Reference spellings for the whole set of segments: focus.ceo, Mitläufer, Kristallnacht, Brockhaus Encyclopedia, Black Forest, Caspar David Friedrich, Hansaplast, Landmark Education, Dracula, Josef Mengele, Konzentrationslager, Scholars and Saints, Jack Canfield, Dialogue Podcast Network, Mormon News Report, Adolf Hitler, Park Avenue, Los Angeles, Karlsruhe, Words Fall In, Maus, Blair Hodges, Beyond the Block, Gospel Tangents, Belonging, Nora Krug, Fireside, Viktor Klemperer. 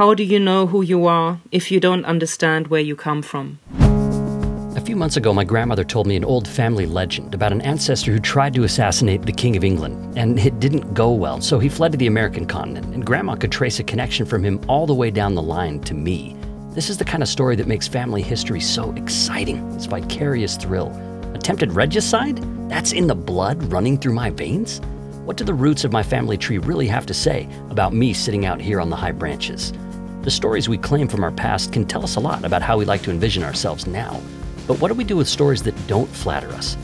How do you know who you are if you don't understand where you come from? A few months ago, my grandmother told me an old family legend about an ancestor who tried to assassinate the King of England, and it didn't go well, so he fled to the American continent, and Grandma could trace a connection from him all the way down the line to me. This is the kind of story that makes family history so exciting, this vicarious thrill. Attempted regicide? That's in the blood running through my veins? What do the roots of my family tree really have to say about me sitting out here on the high branches? The stories we claim from our past can tell us a lot about how we like to envision ourselves now. But what do we do with stories that don't flatter us?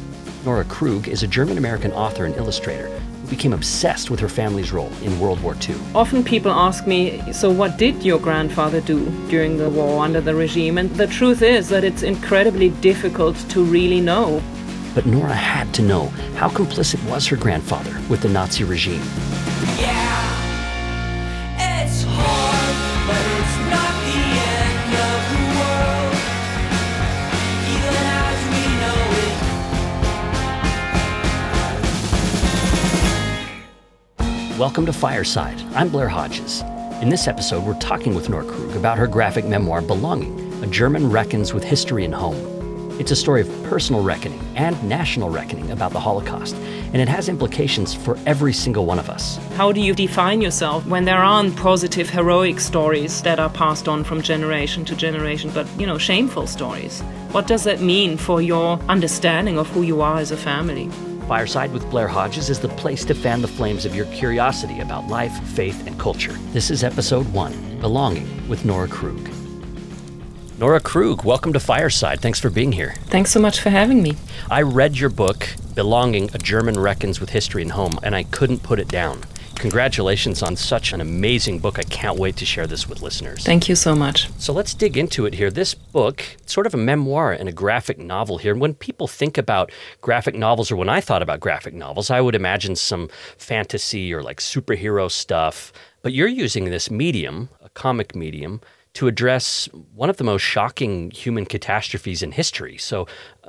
Nora Krug is a German-American author and illustrator who became obsessed with her family's role in World War II. Often people ask me, so what did your grandfather do during the war under the regime? And the truth is that it's incredibly difficult to really know. But Nora had to know how complicit was her grandfather with the Nazi regime. Yeah, it's hard, but it's not the end of the world, even as we know it. Welcome to Fireside. I'm Blair Hodges. In this episode, we're talking with Nora Krug about her graphic memoir, Belonging, A German Reckons with History and Home. It's a story of personal reckoning and national reckoning about the Holocaust, and it has implications for every single one of us. How do you define yourself when there aren't positive, heroic stories that are passed on from generation to generation, but, you know, shameful stories? What does that mean for your understanding of who you are as a family? Fireside with Blair Hodges is the place to fan the flames of your curiosity about life, faith, and culture. This is Episode 1, Belonging with Nora Krug. Nora Krug, welcome to Fireside. Thanks for being here. Thanks so much for having me. I read your book, Belonging, A German Reckons with History and Home, and I couldn't put it down. Congratulations on such an amazing book. I can't wait to share this with listeners. Thank you so much. So let's dig into it here. This book, it's sort of a memoir and a graphic novel here. And when people think about graphic novels, or when I thought about graphic novels, I would imagine some fantasy or like superhero stuff. But you're using this medium, a comic medium, to address one of the most shocking human catastrophes in history. So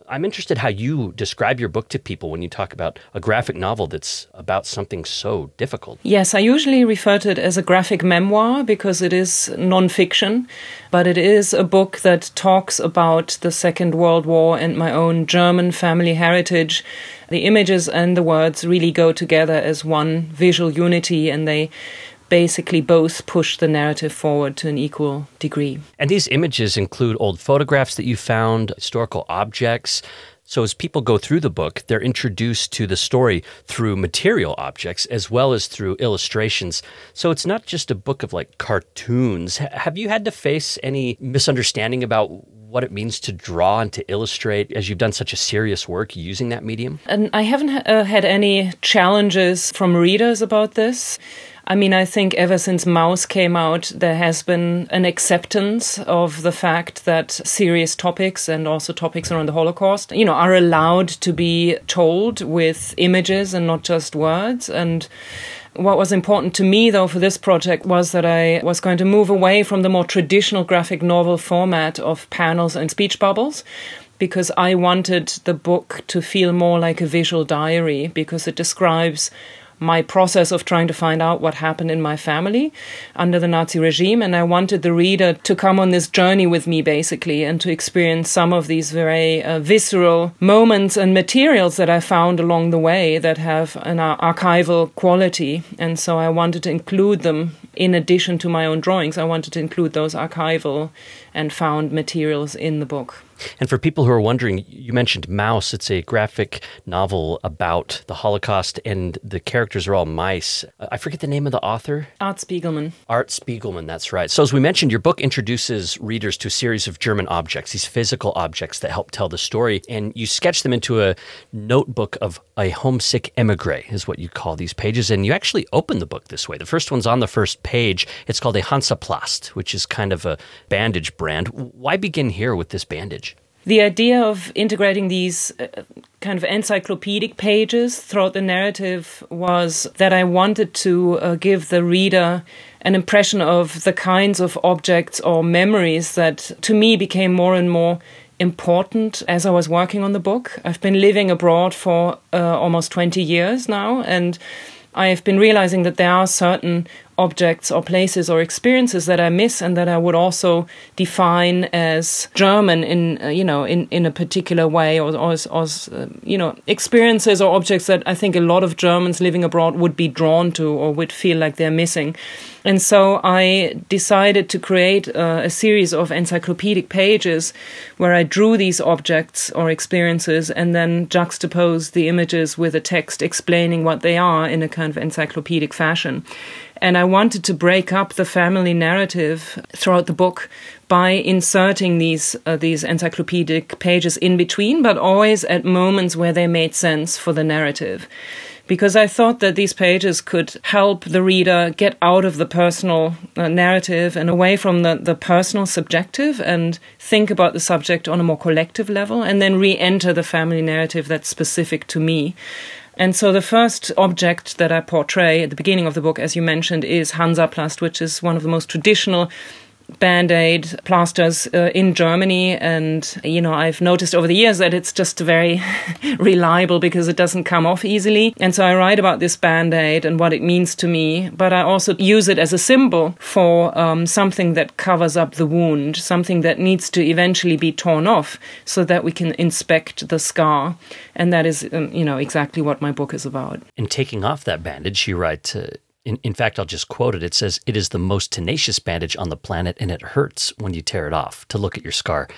I'm interested how you describe your book to people when you talk about a graphic novel that's about something so difficult. Yes, I usually refer to it as a graphic memoir because it is nonfiction, but it is a book that talks about the Second World War and my own German family heritage. The images and the words really go together as one visual unity, and they basically both push the narrative forward to an equal degree. And these images include old photographs that you found, historical objects. So as people go through the book, they're introduced to the story through material objects as well as through illustrations. So it's not just a book of like cartoons. Have you had to face any misunderstanding about what it means to draw and to illustrate, as you've done such a serious work using that medium? And I haven't had any challenges from readers about this. I mean, I think ever since Maus came out, there has been an acceptance of the fact that serious topics and also topics around the Holocaust, you know, are allowed to be told with images and not just words. And what was important to me, though, for this project was that I was going to move away from the more traditional graphic novel format of panels and speech bubbles, because I wanted the book to feel more like a visual diary, because it describes my process of trying to find out what happened in my family under the Nazi regime. And I wanted the reader to come on this journey with me, basically, and to experience some of these very visceral moments and materials that I found along the way that have an archival quality. And so I wanted to include them in addition to my own drawings. I wanted to include those archival and found materials in the book. And for people who are wondering, you mentioned Maus. It's a graphic novel about the Holocaust, and the characters are all mice. I forget the name of the author. Art Spiegelman. Art Spiegelman, that's right. So as we mentioned, your book introduces readers to a series of German objects, these physical objects that help tell the story, and you sketch them into a notebook of a homesick émigré, is what you call these pages, and you actually open the book this way. The first one's on the first page. It's called a Hansaplast, which is kind of a bandage brand. Why begin here with this bandage? The idea of integrating these kind of encyclopedic pages throughout the narrative was that I wanted to give the reader an impression of the kinds of objects or memories that to me became more and more important as I was working on the book. I've been living abroad for almost 20 years now, and I've been realizing that there are certain objects or places or experiences that I miss and that I would also define as German in a particular way, or experiences or objects that I think a lot of Germans living abroad would be drawn to or would feel like they're missing. And so I decided to create a series of encyclopedic pages where I drew these objects or experiences and then juxtaposed the images with a text explaining what they are in a kind of encyclopedic fashion. And I wanted to break up the family narrative throughout the book by inserting these encyclopedic pages in between, but always at moments where they made sense for the narrative. Because I thought that these pages could help the reader get out of the personal narrative and away from the personal subjective and think about the subject on a more collective level and then re-enter the family narrative that's specific to me. And so the first object that I portray at the beginning of the book, as you mentioned, is Hansaplast, which is one of the most traditional Band-Aid plasters in Germany, and I've noticed over the years that it's just very reliable because it doesn't come off easily. And so I write about this Band-Aid and what it means to me, but I also use it as a symbol for something that covers up the wound, something that needs to eventually be torn off so that we can inspect the scar. And that is exactly what my book is about. In taking off that bandage, you write, in fact, I'll just quote it. It says, "It is the most tenacious bandage on the planet, and it hurts when you tear it off to look at your scar."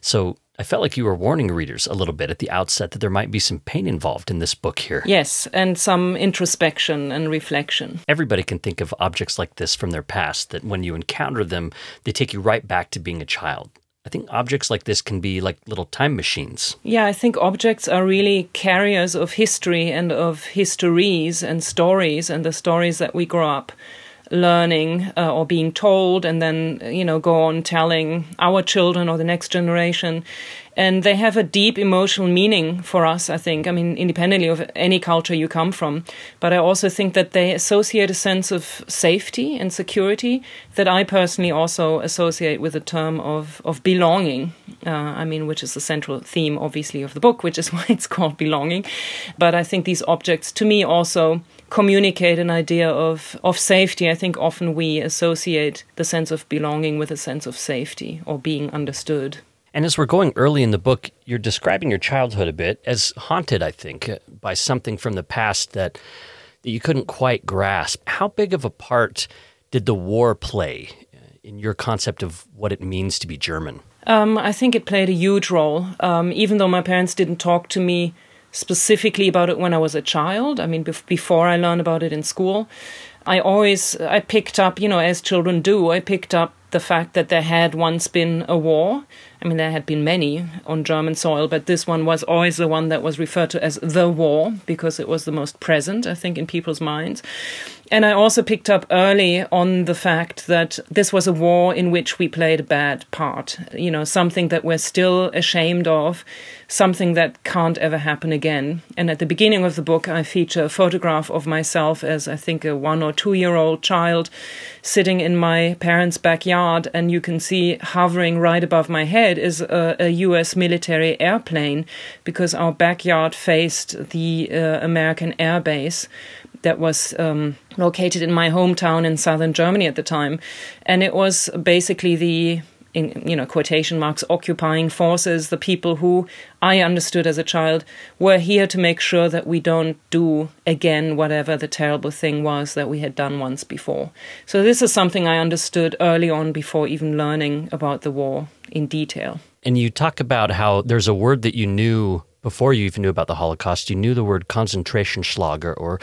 So I felt like you were warning readers a little bit at the outset that there might be some pain involved in this book here. Yes, and some introspection and reflection. Everybody can think of objects like this from their past, that when you encounter them, they take you right back to being a child. I think objects like this can be like little time machines. Yeah, I think objects are really carriers of history and of histories and stories, and the stories that we grow up learning or being told, and then, go on telling our children or the next generation. And they have a deep emotional meaning for us, I think. I mean, independently of any culture you come from. But I also think that they associate a sense of safety and security that I personally also associate with the term of belonging, which is the central theme, obviously, of the book, which is why it's called Belonging. But I think these objects, to me, also communicate an idea of safety. I think often we associate the sense of belonging with a sense of safety or being understood. And as we're going early in the book, you're describing your childhood a bit as haunted, I think, by something from the past that you couldn't quite grasp. How big of a part did the war play in your concept of what it means to be German? I think it played a huge role. Even though my parents didn't talk to me specifically about it when I was a child, before I learned about it in school, I picked up, as children do, the fact that there had once been a war. There had been many on German soil, but this one was always the one that was referred to as the war because it was the most present, I think, in people's minds. And I also picked up early on the fact that this was a war in which we played a bad part, something that we're still ashamed of, something that can't ever happen again. And at the beginning of the book, I feature a photograph of myself as, I think, a 1 or 2-year-old child sitting in my parents' backyard, and you can see hovering right above my head is a U.S. military airplane, because our backyard faced the American air base that was located in my hometown in southern Germany at the time. And it was basically the, quotation marks, occupying forces, the people who I understood as a child were here to make sure that we don't do again whatever the terrible thing was that we had done once before. So this is something I understood early on before even learning about the war in detail. And you talk about how there's a word that you knew before you even knew about the Holocaust. You knew the word Konzentrationslager, or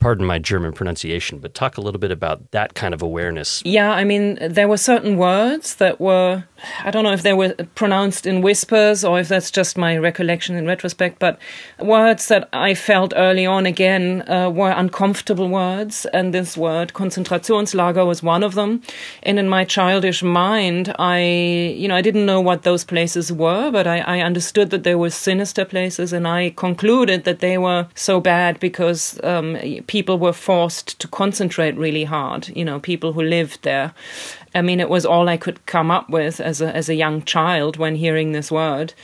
pardon my German pronunciation, but talk a little bit about that kind of awareness. Yeah, there were certain words that were, I don't know if they were pronounced in whispers or if that's just my recollection in retrospect, but words that I felt early on again were uncomfortable words, and this word Konzentrationslager was one of them. And in my childish mind, I didn't know what those places were, but I understood that they were sinister places, and I concluded that they were so bad because people were forced to concentrate really hard, people who lived there. It was all I could come up with as a young child when hearing this word.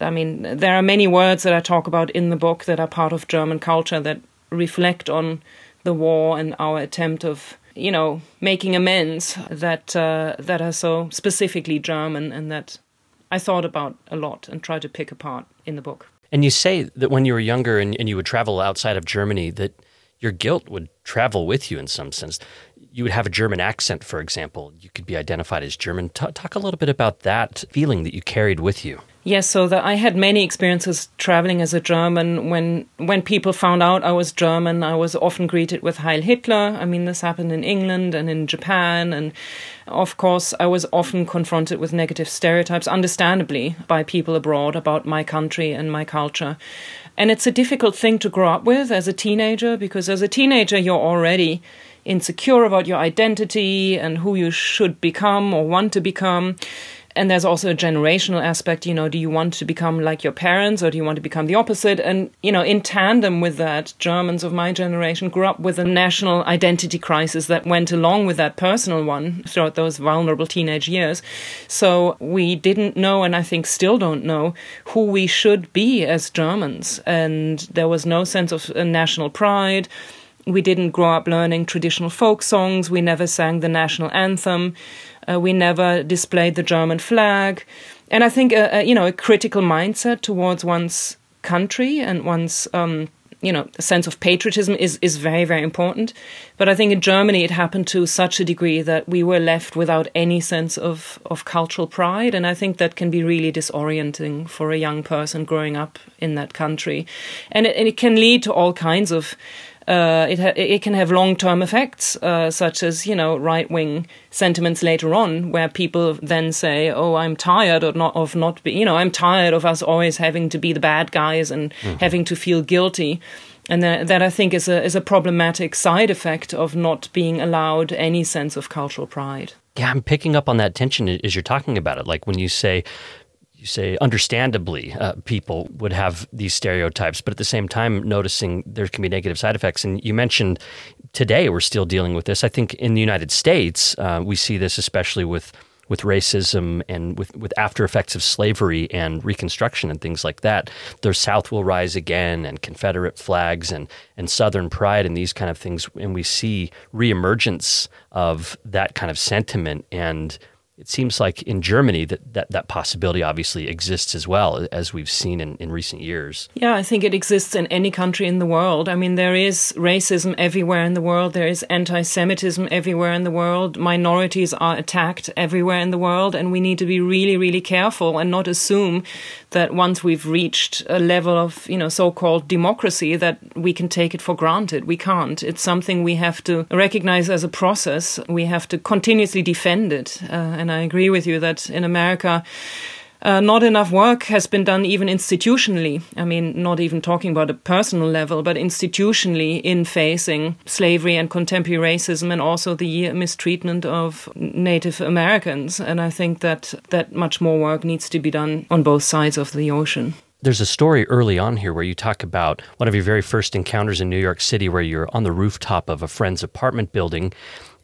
There are many words that I talk about in the book that are part of German culture that reflect on the war and our attempt of you know, making amends that that are so specifically German and that I thought about a lot and tried to pick apart in the book. And you say that when you were younger and you would travel outside of Germany, that your guilt would travel with you in some sense. You would have a German accent, for example. You could be identified as German. Talk a little bit about that feeling that you carried with you. Yes, so I had many experiences traveling as a German. When people found out I was German, I was often greeted with Heil Hitler. I mean, this happened in England and in Japan. And of course, I was often confronted with negative stereotypes, understandably, by people abroad about my country and my culture. And it's a difficult thing to grow up with as a teenager, because as a teenager, you're already insecure about your identity and who you should become or want to become. And there's also a generational aspect, you know, do you want to become like your parents or do you want to become the opposite? And, you know, in tandem with that, Germans of my generation grew up with a national identity crisis that went along with that personal one throughout those vulnerable teenage years. So we didn't know, and I think still don't know, who we should be as Germans. And there was no sense of national pride. We didn't grow up learning traditional folk songs. We never sang the national anthem. We never displayed the German flag. And I think, a critical mindset towards one's country and one's, a sense of patriotism is very, very important. But I think in Germany, it happened to such a degree that we were left without any sense of cultural pride. And I think that can be really disorienting for a young person growing up in that country. And it can lead to all kinds of it can have long-term effects, such as, you know, right-wing sentiments later on, where people then say, oh, I'm tired I'm tired of us always having to be the bad guys and having to feel guilty. And that I think is a problematic side effect of not being allowed any sense of cultural pride. Yeah, I'm picking up on that tension as you're talking about it. Like when you say, understandably, people would have these stereotypes, but at the same time, noticing there can be negative side effects. And you mentioned today we're still dealing with this. I think in the United States, we see this especially with racism and with after effects of slavery and Reconstruction and things like that. Their South will rise again and Confederate flags and Southern pride and these kind of things. And we see reemergence of that kind of sentiment, and it seems like in Germany that possibility obviously exists as well, as we've seen in recent years. Yeah, I think it exists in any country in the world. I mean, there is racism everywhere in the world. There is anti-Semitism everywhere in the world. Minorities are attacked everywhere in the world. And we need to be really, really careful and not assume that once we've reached a level of, you know, so-called democracy, that we can take it for granted. We can't. It's something we have to recognize as a process. We have to continuously defend it. And I agree with you that in America, not enough work has been done even institutionally. I mean, not even talking about a personal level, but institutionally in facing slavery and contemporary racism and also the mistreatment of Native Americans. And I think that much more work needs to be done on both sides of the ocean. There's a story early on here where you talk about one of your very first encounters in New York City where you're on the rooftop of a friend's apartment building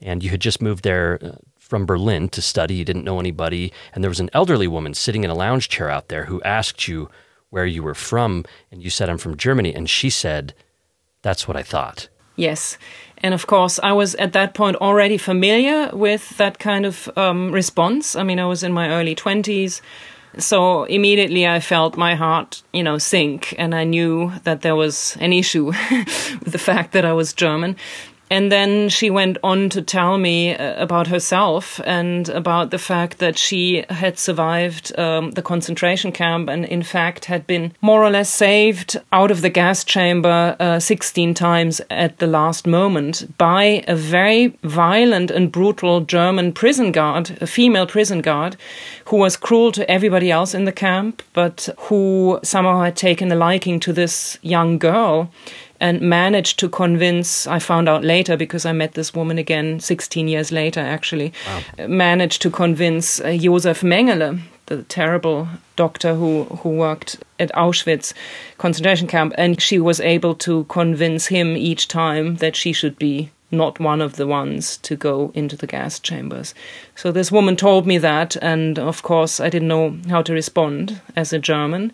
and you had just moved there from Berlin to study. You didn't know anybody. And there was an elderly woman sitting in a lounge chair out there who asked you where you were from. And you said, I'm from Germany. And she said, that's what I thought. Yes. And of course, I was at that point already familiar with that kind of response. I mean, I was in my early 20s. So immediately I felt my heart, you know, sink. And I knew that there was an issue with the fact that I was German. And then she went on to tell me about herself and about the fact that she had survived the concentration camp and, in fact, had been more or less saved out of the gas chamber 16 times at the last moment by a very violent and brutal German prison guard, a female prison guard, who was cruel to everybody else in the camp, but who somehow had taken a liking to this young girl and managed to convince, I found out later because I met this woman again 16 years later actually, wow, managed to convince Josef Mengele, the terrible doctor who worked at Auschwitz concentration camp, and she was able to convince him each time that she should be not one of the ones to go into the gas chambers. So this woman told me that, and of course I didn't know how to respond as a German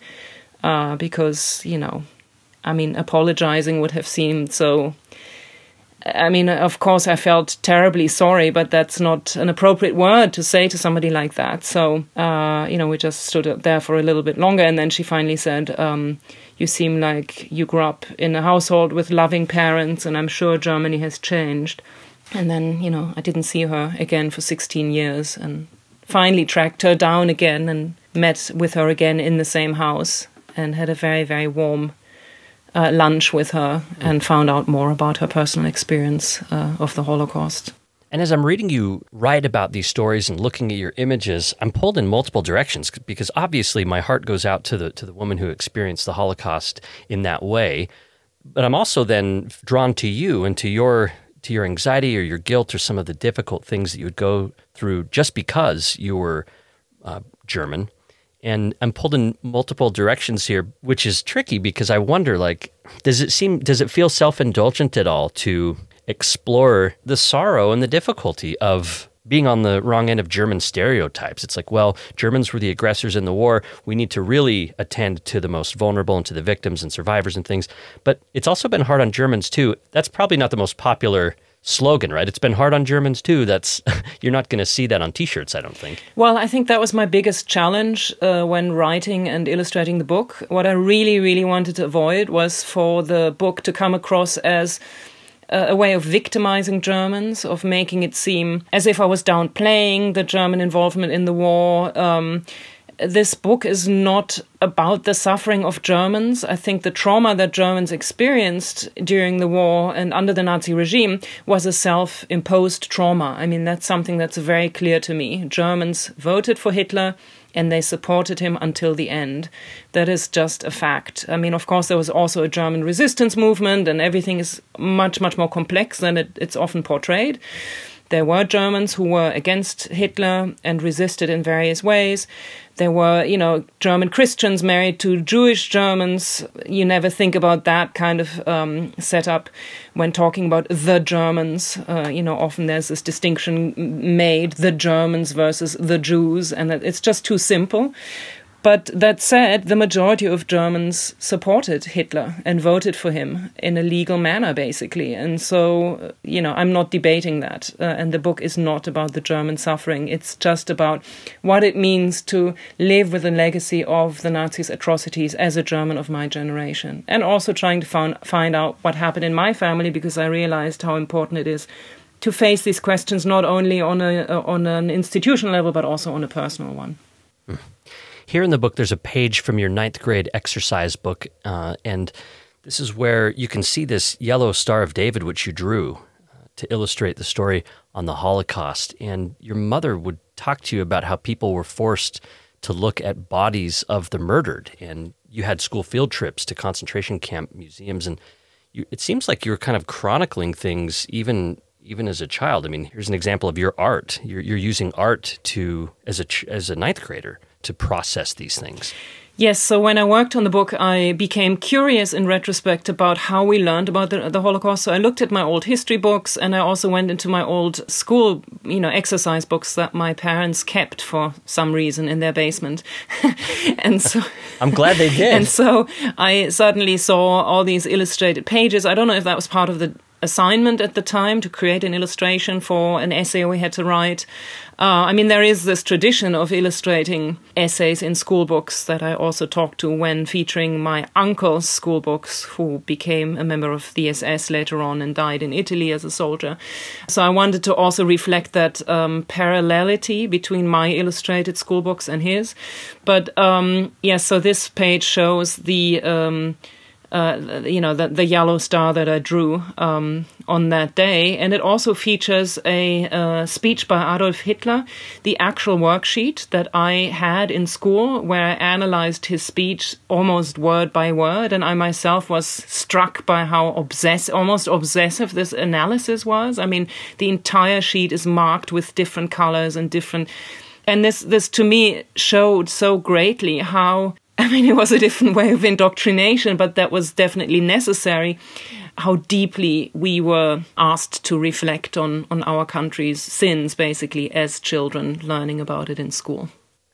because, you know, I mean, apologizing would have seemed so I mean, of course, I felt terribly sorry, but that's not an appropriate word to say to somebody like that. So, we just stood there for a little bit longer. And then she finally said, you seem like you grew up in a household with loving parents, and I'm sure Germany has changed. And then, I didn't see her again for 16 years and finally tracked her down again and met with her again in the same house and had a very, very warm lunch with her and found out more about her personal experience of the Holocaust. And as I'm reading you write about these stories and looking at your images, I'm pulled in multiple directions because obviously my heart goes out to the woman who experienced the Holocaust in that way. But I'm also then drawn to you and to your anxiety or your guilt or some of the difficult things that you would go through just because you were German. And I'm pulled in multiple directions here, which is tricky because I wonder, does it feel self-indulgent at all to explore the sorrow and the difficulty of being on the wrong end of German stereotypes? It's like, well, Germans were the aggressors in the war. We need to really attend to the most vulnerable and to the victims and survivors and things. But it's also been hard on Germans too. That's probably not the most popular slogan, right? It's been hard on Germans too. You're not going to see that on T-shirts, I don't think. Well, I think that was my biggest challenge when writing and illustrating the book. What I really, really wanted to avoid was for the book to come across as a way of victimizing Germans, of making it seem as if I was downplaying the German involvement in the war. This book is not about the suffering of Germans. I think the trauma that Germans experienced during the war and under the Nazi regime was a self-imposed trauma. I mean, that's something that's very clear to me. Germans voted for Hitler and they supported him until the end. That is just a fact. I mean, of course, there was also a German resistance movement and everything is much, much more complex than it's often portrayed. There were Germans who were against Hitler and resisted in various ways. There were, German Christians married to Jewish Germans. You never think about that kind of setup when talking about the Germans. Often there's this distinction made, the Germans versus the Jews, and it's just too simple. But that said, the majority of Germans supported Hitler and voted for him in a legal manner, basically. And so, I'm not debating that. And the book is not about the German suffering. It's just about what it means to live with the legacy of the Nazis' atrocities as a German of my generation. And also trying to find out what happened in my family, because I realized how important it is to face these questions, not only on an institutional level, but also on a personal one. Mm. Here in the book, there's a page from your 9th grade exercise book, and this is where you can see this yellow Star of David, which you drew to illustrate the story on the Holocaust. And your mother would talk to you about how people were forced to look at bodies of the murdered, and you had school field trips to concentration camp museums, and it seems like you were kind of chronicling things even as a child. I mean, here's an example of your art. You're using art as a 9th grader. To process these things. Yes, so when I worked on the book, I became curious in retrospect about how we learned about the Holocaust. So I looked at my old history books, and I also went into my old school, exercise books that my parents kept for some reason in their basement. And so I'm glad they did. And so I suddenly saw all these illustrated pages. I don't know if that was part of the assignment at the time to create an illustration for an essay we had to write. There is this tradition of illustrating essays in school books that I also talked to when featuring my uncle's school books, who became a member of the SS later on and died in Italy as a soldier. So I wanted to also reflect that parallelity between my illustrated school books and his. But so this page shows the the yellow star that I drew on that day. And it also features a speech by Adolf Hitler, the actual worksheet that I had in school where I analyzed his speech almost word by word. And I myself was struck by how almost obsessive this analysis was. I mean, the entire sheet is marked with different colors and different... And this to me showed so greatly how... it was a different way of indoctrination, but that was definitely necessary, how deeply we were asked to reflect on our country's sins, basically, as children learning about it in school.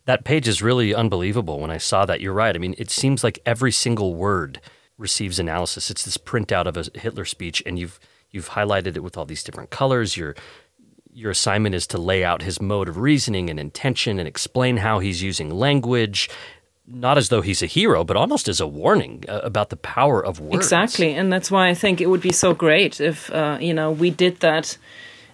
That page is really unbelievable. When I saw that, you're right. It seems like every single word receives analysis. It's this printout of a Hitler speech, and you've You've highlighted it with all these different colors. Your assignment is to lay out his mode of reasoning and intention and explain how he's using language, not as though he's a hero, but almost as a warning about the power of words. Exactly, and that's why I think it would be so great if, we did that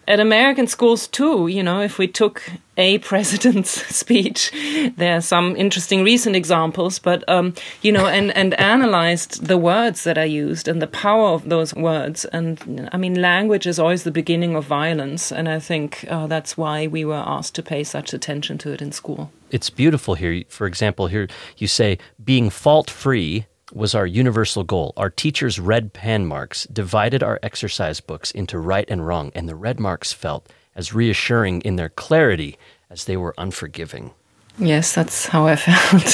at American schools too. You know, if we took a president's speech, there are some interesting recent examples, but, and analyzed the words that are used and the power of those words. And I mean, language is always the beginning of violence. And I think that's why we were asked to pay such attention to it in school. It's beautiful here. For example, here you say, being fault-free was our universal goal. Our teachers' red pen marks divided our exercise books into right and wrong, and the red marks felt as reassuring in their clarity as they were unforgiving. Yes, that's how I felt.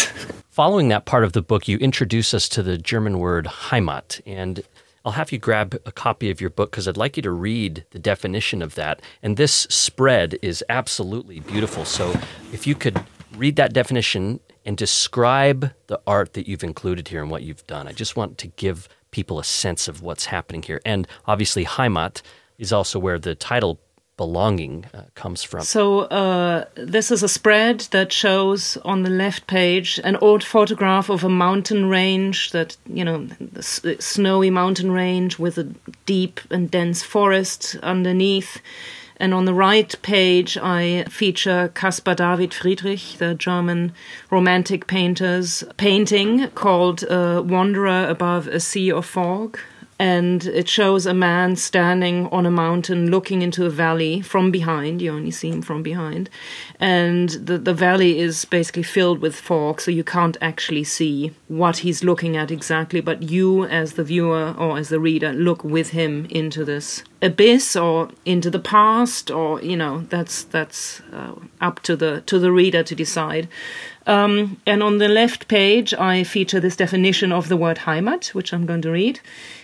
Following that part of the book, you introduce us to the German word Heimat, and I'll have you grab a copy of your book because I'd like you to read the definition of that, and this spread is absolutely beautiful. So if you could read that definition and describe the art that you've included here and what you've done. I just want to give people a sense of what's happening here. And obviously, Heimat is also where the title Belonging comes from. So this is a spread that shows on the left page an old photograph of a mountain range that, the snowy mountain range with a deep and dense forest underneath. And on the right page, I feature Caspar David Friedrich, the German Romantic painter's painting called Wanderer Above a Sea of Fog. And it shows a man standing on a mountain looking into a valley from behind. You only see him from behind. And the valley is basically filled with fog, so you can't actually see what he's looking at exactly. But you, as the viewer or as the reader, look with him into this abyss or into the past, or that's up to the reader to decide. And on the left page, I feature this definition of the word Heimat, which I'm going to read.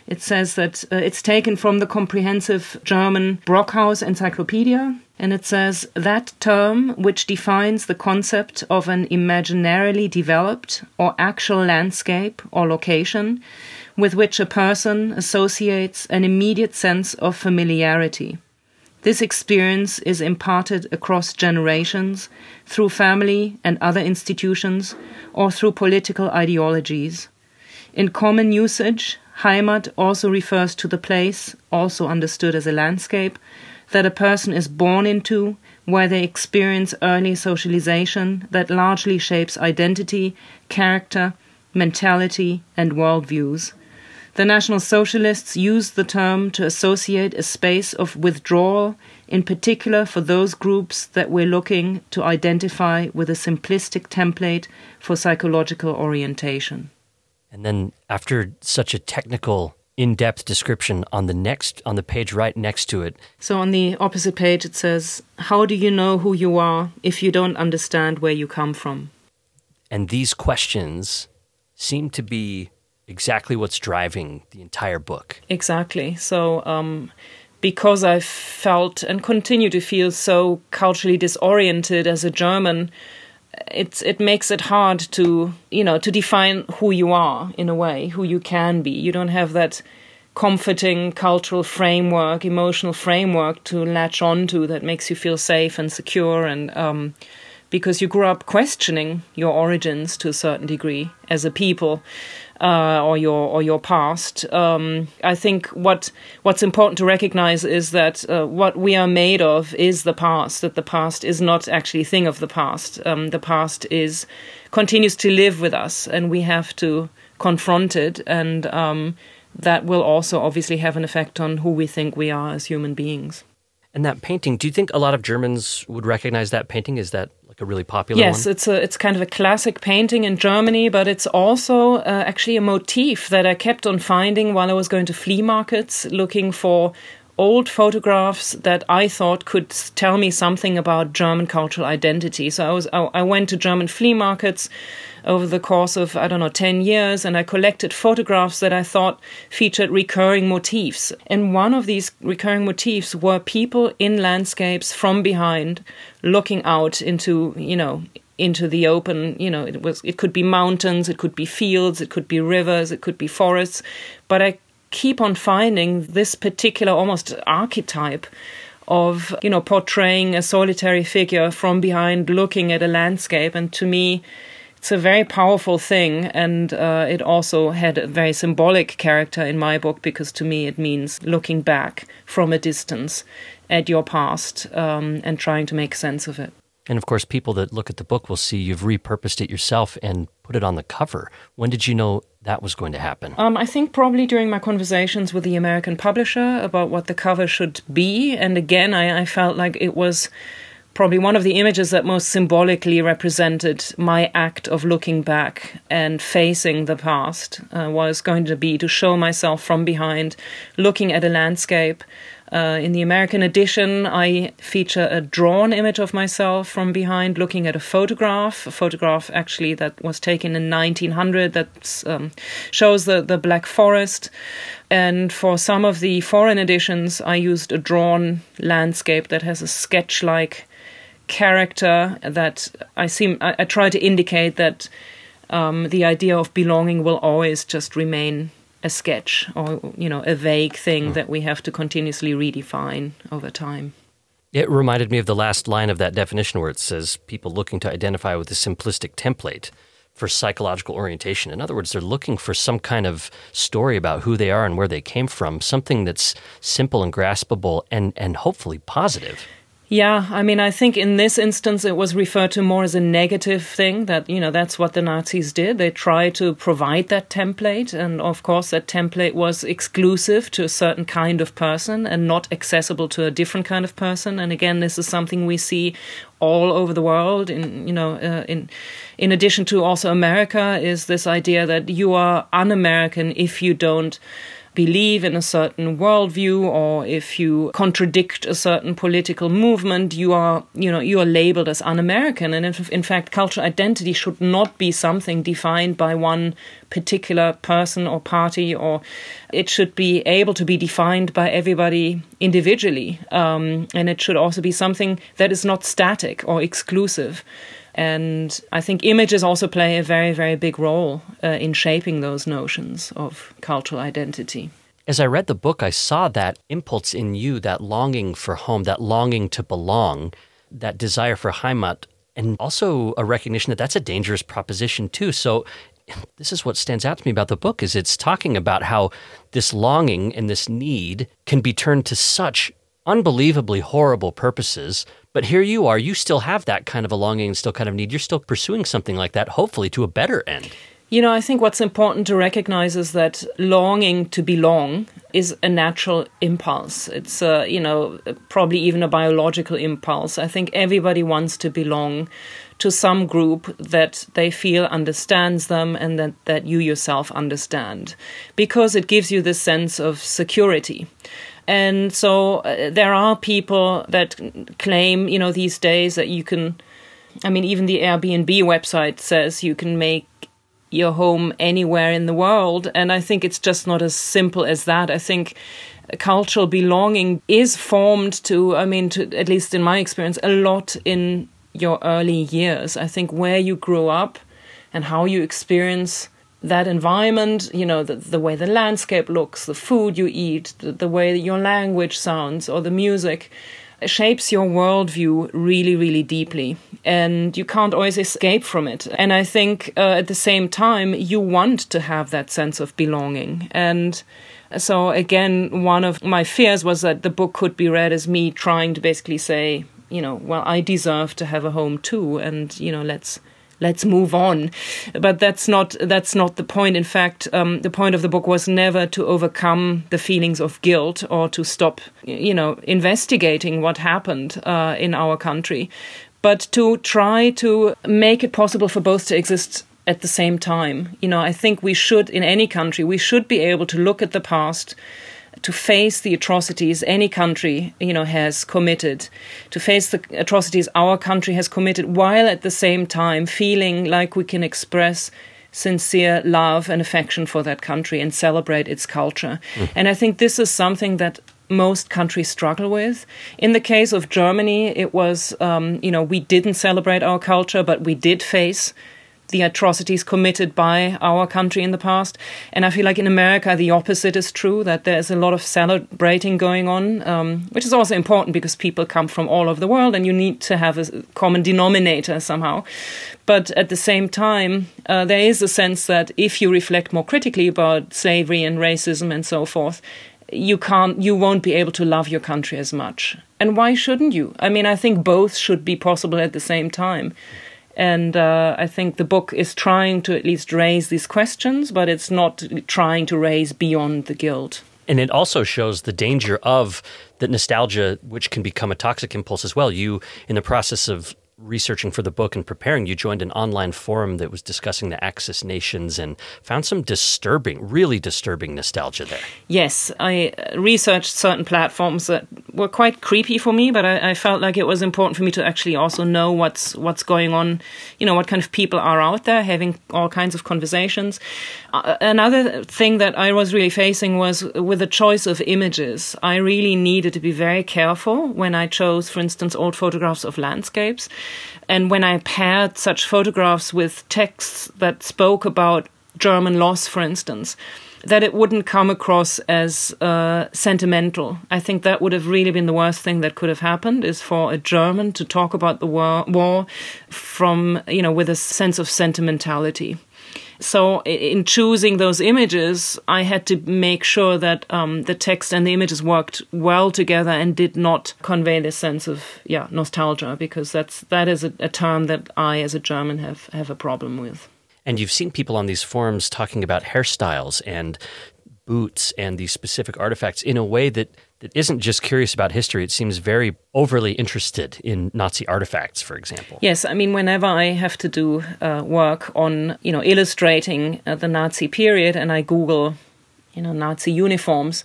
It says that it's taken from the comprehensive German Brockhaus Encyclopedia, and it says that term which defines the concept of an imaginarily developed or actual landscape or location with which a person associates an immediate sense of familiarity. This experience is imparted across generations, through family and other institutions, or through political ideologies. In common usage, Heimat also refers to the place, also understood as a landscape, that a person is born into, where they experience early socialization that largely shapes identity, character, mentality, and worldviews. The National Socialists used the term to associate a space of withdrawal, in particular for those groups that were looking to identify with a simplistic template for psychological orientation. And then after such a technical, in-depth description on the page right next to it. So on the opposite page it says, how do you know who you are if you don't understand where you come from? And these questions seem to be exactly what's driving the entire book. Exactly. So because I felt and continue to feel so culturally disoriented as a German, it makes it hard to, to define who you are in a way, who you can be. You don't have that comforting cultural framework, emotional framework to latch onto that makes you feel safe and secure and because you grew up questioning your origins to a certain degree as a people. Or your past. I think what's important to recognize is that what we are made of is the past, that the past is not actually a thing of the past. The past continues to live with us, and we have to confront it, and that will also obviously have an effect on who we think we are as human beings. And that painting, do you think a lot of Germans would recognize that painting? Is that a really popular one? Yes, it's kind of a classic painting in Germany, but it's also actually a motif that I kept on finding while I was going to flea markets, looking for old photographs that I thought could tell me something about German cultural identity. So I went to German flea markets over the course of, 10 years, and I collected photographs that I thought featured recurring motifs. And one of these recurring motifs were people in landscapes from behind looking out into the open, it could be mountains, it could be fields, it could be rivers, it could be forests, but I keep on finding this particular almost archetype of, you know, portraying a solitary figure from behind looking at a landscape. And to me, it's a very powerful thing. And it also had a very symbolic character in my book, because to me it means looking back from a distance at your past and trying to make sense of it. And of course, people that look at the book will see you've repurposed it yourself and put it on the cover. When did you know that was going to happen? I think probably during my conversations with the American publisher about what the cover should be. And again, I felt like it was probably one of the images that most symbolically represented my act of looking back and facing the past was going to be to show myself from behind, looking at a landscape. In the American edition, I feature a drawn image of myself from behind, looking at a photograph actually that was taken in 1900 that shows the Black Forest. And for some of the foreign editions, I used a drawn landscape that has a sketch-like character that I try to indicate that the idea of belonging will always just remain a sketch or, you know, a vague thing that we have to continuously redefine over time. It reminded me of the last line of that definition where it says people looking to identify with a simplistic template for psychological orientation. In other words, they're looking for some kind of story about who they are and where they came from, something that's simple and graspable and hopefully positive. Yeah, I mean, I think in this instance it was referred to more as a negative thing that, you know, that's what the Nazis did. They tried to provide that template, and of course that template was exclusive to a certain kind of person and not accessible to a different kind of person. And again, this is something we see all over the world, in addition to also America, is this idea that you are un-American if you don't believe in a certain worldview, or if you contradict a certain political movement, you are labeled as un-American. And in fact, cultural identity should not be something defined by one particular person or party, or it should be able to be defined by everybody individually. And it should also be something that is not static or exclusive. And I think images also play a very, very big role in shaping those notions of cultural identity. As I read the book, I saw that impulse in you, that longing for home, that longing to belong, that desire for Heimat, and also a recognition that that's a dangerous proposition too. So this is what stands out to me about the book, is it's talking about how this longing and this need can be turned to such unbelievably horrible purposes. But here you are, you still have that kind of a longing and still kind of need. You're still pursuing something like that, hopefully to a better end. You know, I think what's important to recognize is that longing to belong is a natural impulse. It's, probably even a biological impulse. I think everybody wants to belong to some group that they feel understands them and that you yourself understand, because it gives you this sense of security. And so there are people that claim, you know, these days that you can, I mean, even the Airbnb website says you can make your home anywhere in the world. And I think it's just not as simple as that. I think cultural belonging is formed at least in my experience, a lot in your early years. I think where you grew up and how you experience that environment, you know, the way the landscape looks, the food you eat, the way that your language sounds, or the music, shapes your worldview really, really deeply. And you can't always escape from it. And I think at the same time, you want to have that sense of belonging. And so again, one of my fears was that the book could be read as me trying to basically say, you know, well, I deserve to have a home too. And, you know, let's move on. But that's not the point. In fact, the point of the book was never to overcome the feelings of guilt or to stop, you know, investigating what happened in our country, but to try to make it possible for both to exist at the same time. You know, I think we should, in any country, we should be able to look at the past, to face the atrocities any country, you know, has committed, to face the atrocities our country has committed, while at the same time feeling like we can express sincere love and affection for that country and celebrate its culture. And I think this is something that most countries struggle with. In the case of Germany, it was, we didn't celebrate our culture, but we did face the atrocities committed by our country in the past. And I feel like in America, the opposite is true, that there's a lot of celebrating going on, which is also important because people come from all over the world and you need to have a common denominator somehow. But at the same time, there is a sense that if you reflect more critically about slavery and racism and so forth, you won't be able to love your country as much. And why shouldn't you? I mean, I think both should be possible at the same time. And I think the book is trying to at least raise these questions, but it's not trying to raise beyond the guilt. And it also shows the danger of the nostalgia, which can become a toxic impulse as well. You, in the process of researching for the book and preparing, you joined an online forum that was discussing the Axis nations and found some really disturbing nostalgia there. Yes, I researched certain platforms that were quite creepy for me, but I felt like it was important for me to actually also know what's going on, you know, what kind of people are out there having all kinds of conversations. Another thing that I was really facing was with the choice of images. I really needed to be very careful when I chose, for instance, old photographs of landscapes. And when I paired such photographs with texts that spoke about German loss, for instance, that it wouldn't come across as sentimental. I think that would have really been the worst thing that could have happened, is for a German to talk about the war from, you know, with a sense of sentimentality. So in choosing those images, I had to make sure that the text and the images worked well together and did not convey this sense of nostalgia, because that is a term that I as a German have a problem with. And you've seen people on these forums talking about hairstyles and boots and these specific artifacts in a way that isn't just curious about history. It seems very overly interested in Nazi artifacts, for example. Yes, I mean, whenever I have to do work on, you know, illustrating the Nazi period, and I Google, you know, Nazi uniforms,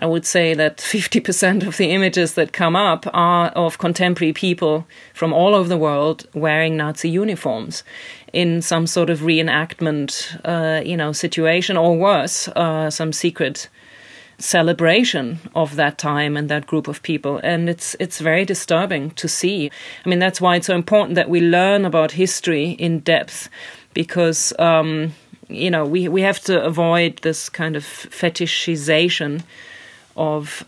I would say that 50% of the images that come up are of contemporary people from all over the world wearing Nazi uniforms in some sort of reenactment, you know, situation, or worse, some secret celebration of that time and that group of people. And it's very disturbing to see. I mean, that's why it's so important that we learn about history in depth, because, you know, we have to avoid this kind of fetishization of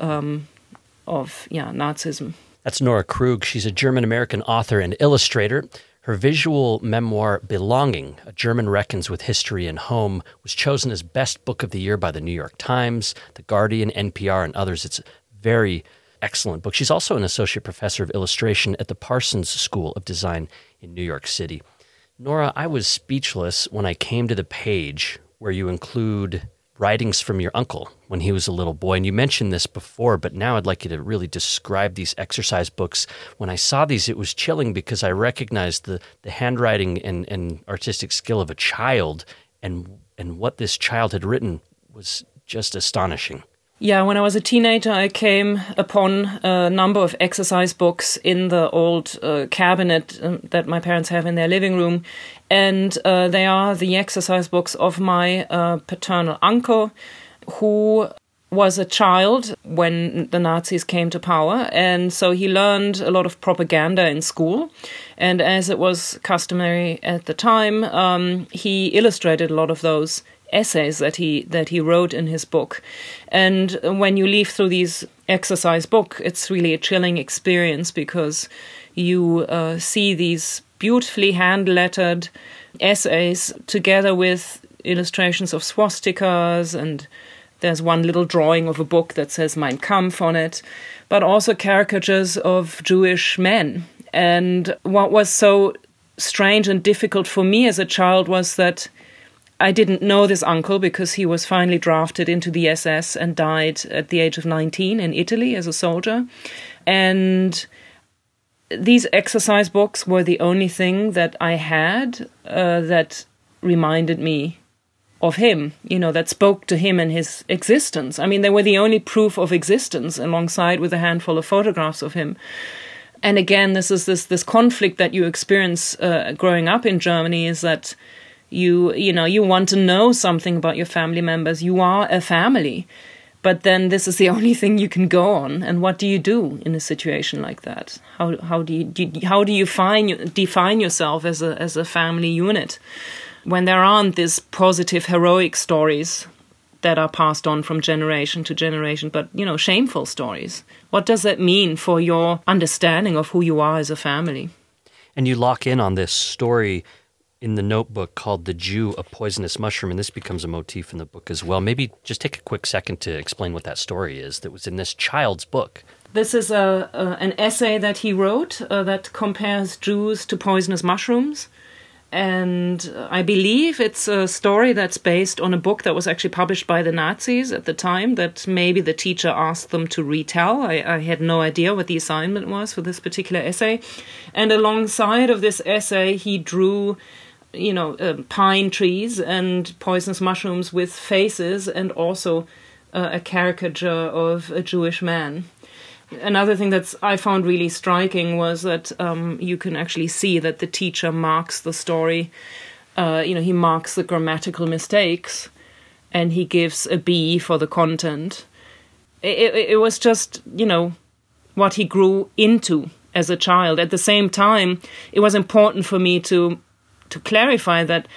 Nazism. That's Nora Krug. She's a German-American author and illustrator. Her visual memoir, Belonging, A German Reckons with History and Home, was chosen as Best Book of the Year by the New York Times, The Guardian, NPR, and others. It's a very excellent book. She's also an associate professor of illustration at the Parsons School of Design in New York City. Nora, I was speechless when I came to the page where you include writings from your uncle when he was a little boy. And you mentioned this before, but now I'd like you to really describe these exercise books. When I saw these, it was chilling because I recognized the handwriting and artistic skill of a child, and what this child had written was just astonishing. Yeah, when I was a teenager, I came upon a number of exercise books in the old cabinet that my parents have in their living room. And they are the exercise books of my paternal uncle, who was a child when the Nazis came to power. And so he learned a lot of propaganda in school. And as it was customary at the time, he illustrated a lot of those essays that he wrote in his book. And when you leaf through these exercise book, it's really a chilling experience, because you see these beautifully hand-lettered essays together with illustrations of swastikas, and there's one little drawing of a book that says Mein Kampf on it, but also caricatures of Jewish men. And what was so strange and difficult for me as a child was that I didn't know this uncle, because he was finally drafted into the SS and died at the age of 19 in Italy as a soldier. And these exercise books were the only thing that I had that reminded me of him, you know, that spoke to him and his existence. I mean, they were the only proof of existence, alongside with a handful of photographs of him. And again, this is this conflict that you experience growing up in Germany, is that you know, you want to know something about your family members. You are a family. But then this is the only thing you can go on. And what do you do in a situation like that? How do you define yourself as a family unit when there aren't these positive heroic stories that are passed on from generation to generation, but, you know, shameful stories? What does that mean for your understanding of who you are as a family? And you lock in on this story in the notebook called The Jew, a Poisonous Mushroom, and this becomes a motif in the book as well. Maybe just take a quick second to explain what that story is that was in this child's book. This is an essay that he wrote that compares Jews to poisonous mushrooms. And I believe it's a story that's based on a book that was actually published by the Nazis at the time that maybe the teacher asked them to retell. I had no idea what the assignment was for this particular essay. And alongside of this essay, he drew, you know, pine trees and poisonous mushrooms with faces and also a caricature of a Jewish man. Another thing that I found really striking was that you can actually see that the teacher marks the story. He marks the grammatical mistakes and he gives a B for the content. It was just, you know, what he grew into as a child. At the same time, it was important for me to clarify that,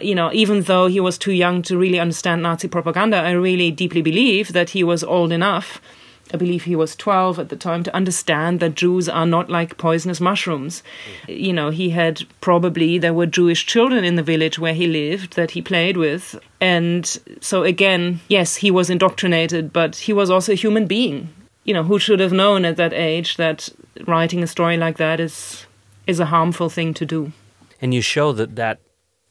even though he was too young to really understand Nazi propaganda, I really deeply believe that he was old enough, I believe he was 12 at the time, to understand that Jews are not like poisonous mushrooms. You know, he had probably, there were Jewish children in the village where he lived that he played with. And so again, yes, he was indoctrinated, but he was also a human being. You know, who should have known at that age that writing a story like that is a harmful thing to do? And you show that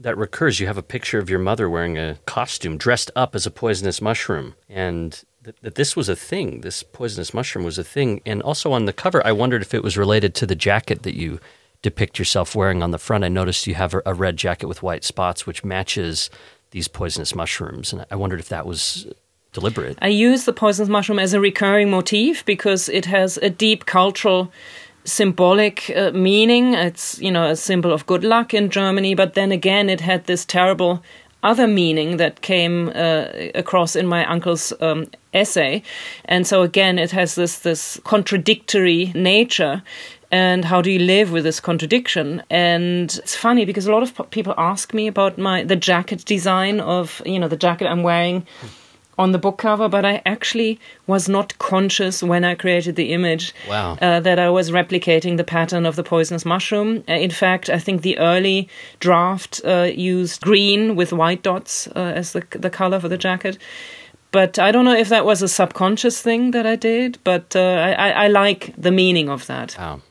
recurs. You have a picture of your mother wearing a costume, dressed up as a poisonous mushroom, and that this was a thing, this poisonous mushroom was a thing. And also on the cover, I wondered if it was related to the jacket that you depict yourself wearing on the front. I noticed you have a red jacket with white spots, which matches these poisonous mushrooms. And I wondered if that was deliberate. I use the poisonous mushroom as a recurring motif because it has a deep cultural symbolic meaning. It's, you know, a symbol of good luck in Germany. But then again, it had this terrible other meaning that came across in my uncle's essay. And so again, it has this contradictory nature. And how do you live with this contradiction? And it's funny because a lot of people ask me about the jacket design of, you know, the jacket I'm wearing on the book cover, but I actually was not conscious when I created the image. Wow. That I was replicating the pattern of the poisonous mushroom. In fact, I think the early draft used green with white dots as the color for the jacket. But I don't know if that was a subconscious thing that I did, but I like the meaning of that. Wow.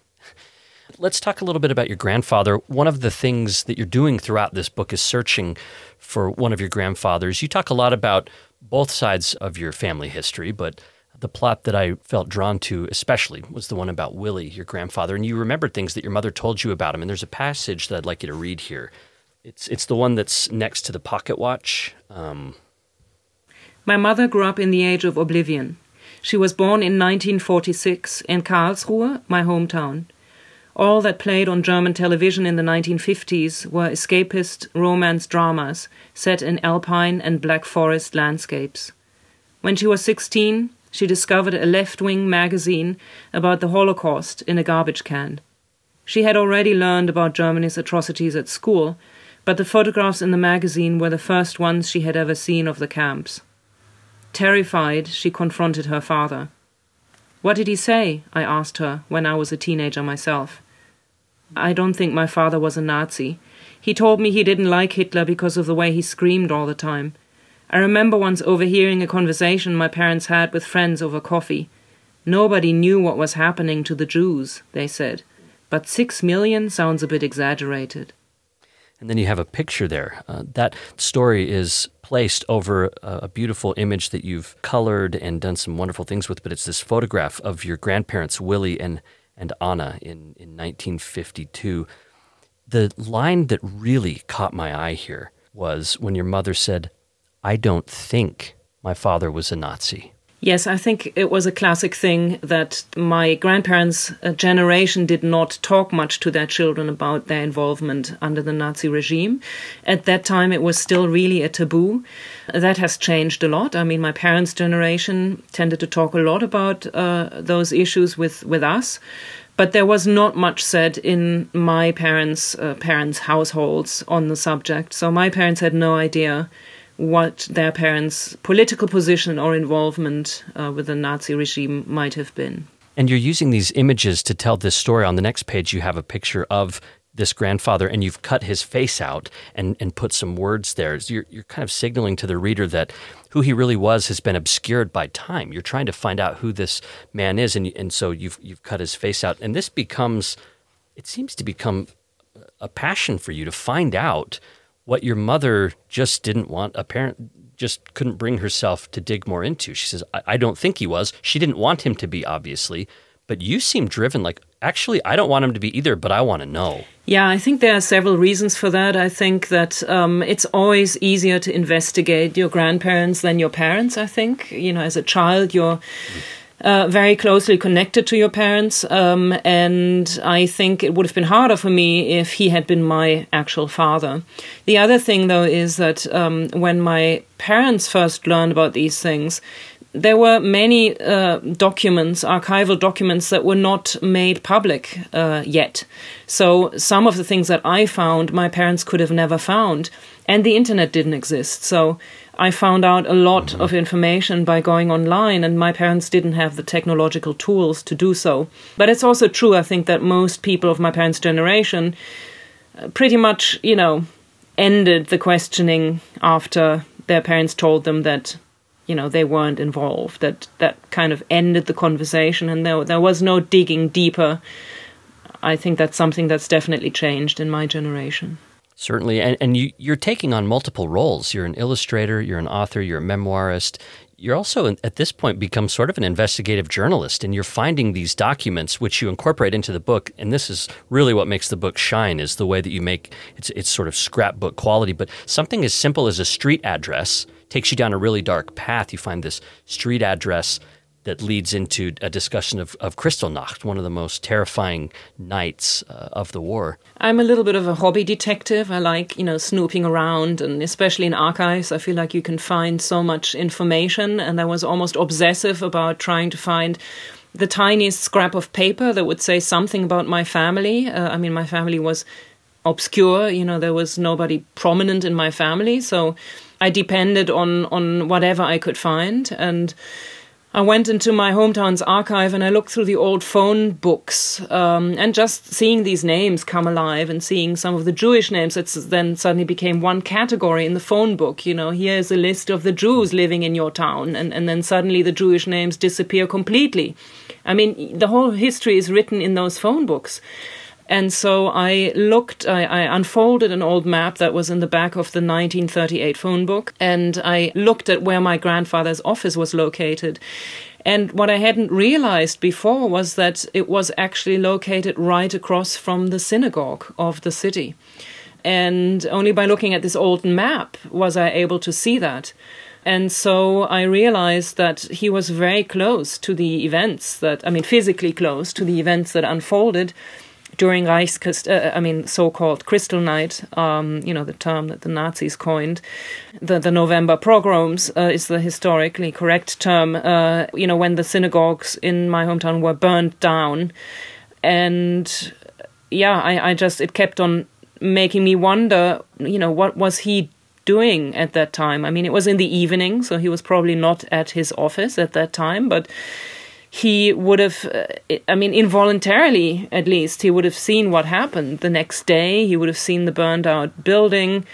Let's talk a little bit about your grandfather. One of the things that you're doing throughout this book is searching for one of your grandfathers. You talk a lot about both sides of your family history, but the plot that I felt drawn to especially was the one about Willie, your grandfather. And you remembered things that your mother told you about him. And there's a passage that I'd like you to read here. It's the one that's next to the pocket watch. My mother grew up in the age of oblivion. She was born in 1946 in Karlsruhe, my hometown. All that played on German television in the 1950s were escapist romance dramas set in alpine and Black Forest landscapes. When she was 16, she discovered a left-wing magazine about the Holocaust in a garbage can. She had already learned about Germany's atrocities at school, but the photographs in the magazine were the first ones she had ever seen of the camps. Terrified, she confronted her father. "What did he say?" I asked her when I was a teenager myself. I don't think my father was a Nazi. He told me he didn't like Hitler because of the way he screamed all the time. I remember once overhearing a conversation my parents had with friends over coffee. Nobody knew what was happening to the Jews, they said. But 6 million sounds a bit exaggerated. And then you have a picture there. That story is placed over a beautiful image that you've colored and done some wonderful things with, but it's this photograph of your grandparents, Willie and Anna, in 1952. The line that really caught my eye here was when your mother said, "I don't think my father was a Nazi." Yes, I think it was a classic thing that my grandparents' generation did not talk much to their children about their involvement under the Nazi regime. At that time, it was still really a taboo. That has changed a lot. I mean, my parents' generation tended to talk a lot about those issues with us. But there was not much said in my parents' households on the subject. So my parents had no idea what their parents' political position or involvement with the Nazi regime might have been. And you're using these images to tell this story. On the next page, you have a picture of this grandfather, and you've cut his face out and put some words there. So you're kind of signaling to the reader that who he really was has been obscured by time. You're trying to find out who this man is, and so you've cut his face out. And this becomes, it seems to become a passion for you to find out what your mother just didn't want, apparently just couldn't bring herself to dig more into. She says, I don't think he was. She didn't want him to be, obviously. But you seem driven, like, actually, I don't want him to be either, but I want to know. Yeah, I think there are several reasons for that. I think that it's always easier to investigate your grandparents than your parents, I think. You know, as a child, you're very closely connected to your parents. And I think it would have been harder for me if he had been my actual father. The other thing, though, is that when my parents first learned about these things, there were many documents, archival documents, that were not made public yet. So some of the things that I found, my parents could have never found. And the internet didn't exist. So I found out a lot of information by going online, and my parents didn't have the technological tools to do so. But it's also true, I think, that most people of my parents' generation pretty much, you know, ended the questioning after their parents told them that, you know, they weren't involved. That kind of ended the conversation, and there was no digging deeper. I think that's something that's definitely changed in my generation. Certainly, and you're taking on multiple roles. You're an illustrator, you're an author, you're a memoirist. You're also, at this point, become sort of an investigative journalist, and you're finding these documents which you incorporate into the book, and this is really what makes the book shine, is the way that you make, it's sort of scrapbook quality, but something as simple as a street address takes you down a really dark path. You find this street address that leads into a discussion of Kristallnacht, one of the most terrifying nights of the war. I'm a little bit of a hobby detective. I like, you know, snooping around, and especially in archives, I feel like you can find so much information. And I was almost obsessive about trying to find the tiniest scrap of paper that would say something about my family. I mean, my family was obscure, you know, there was nobody prominent in my family. So I depended on whatever I could find. And I went into my hometown's archive and I looked through the old phone books and just seeing these names come alive and seeing some of the Jewish names that then suddenly became one category in the phone book. You know, here's a list of the Jews living in your town, and then suddenly the Jewish names disappear completely. I mean, the whole history is written in those phone books. And so I unfolded an old map that was in the back of the 1938 phone book, and I looked at where my grandfather's office was located. And what I hadn't realized before was that it was actually located right across from the synagogue of the city. And only by looking at this old map was I able to see that. And so I realized that he was very close to the events physically close to the events that unfolded during so-called Kristallnacht, you know, the term that the Nazis coined, the November pogroms is the historically correct term, you know, when the synagogues in my hometown were burned down. And yeah, it kept on making me wonder, you know, what was he doing at that time? I mean, it was in the evening, so he was probably not at his office at that time, but he would have, involuntarily at least, he would have seen what happened the next day. He would have seen the burned out building.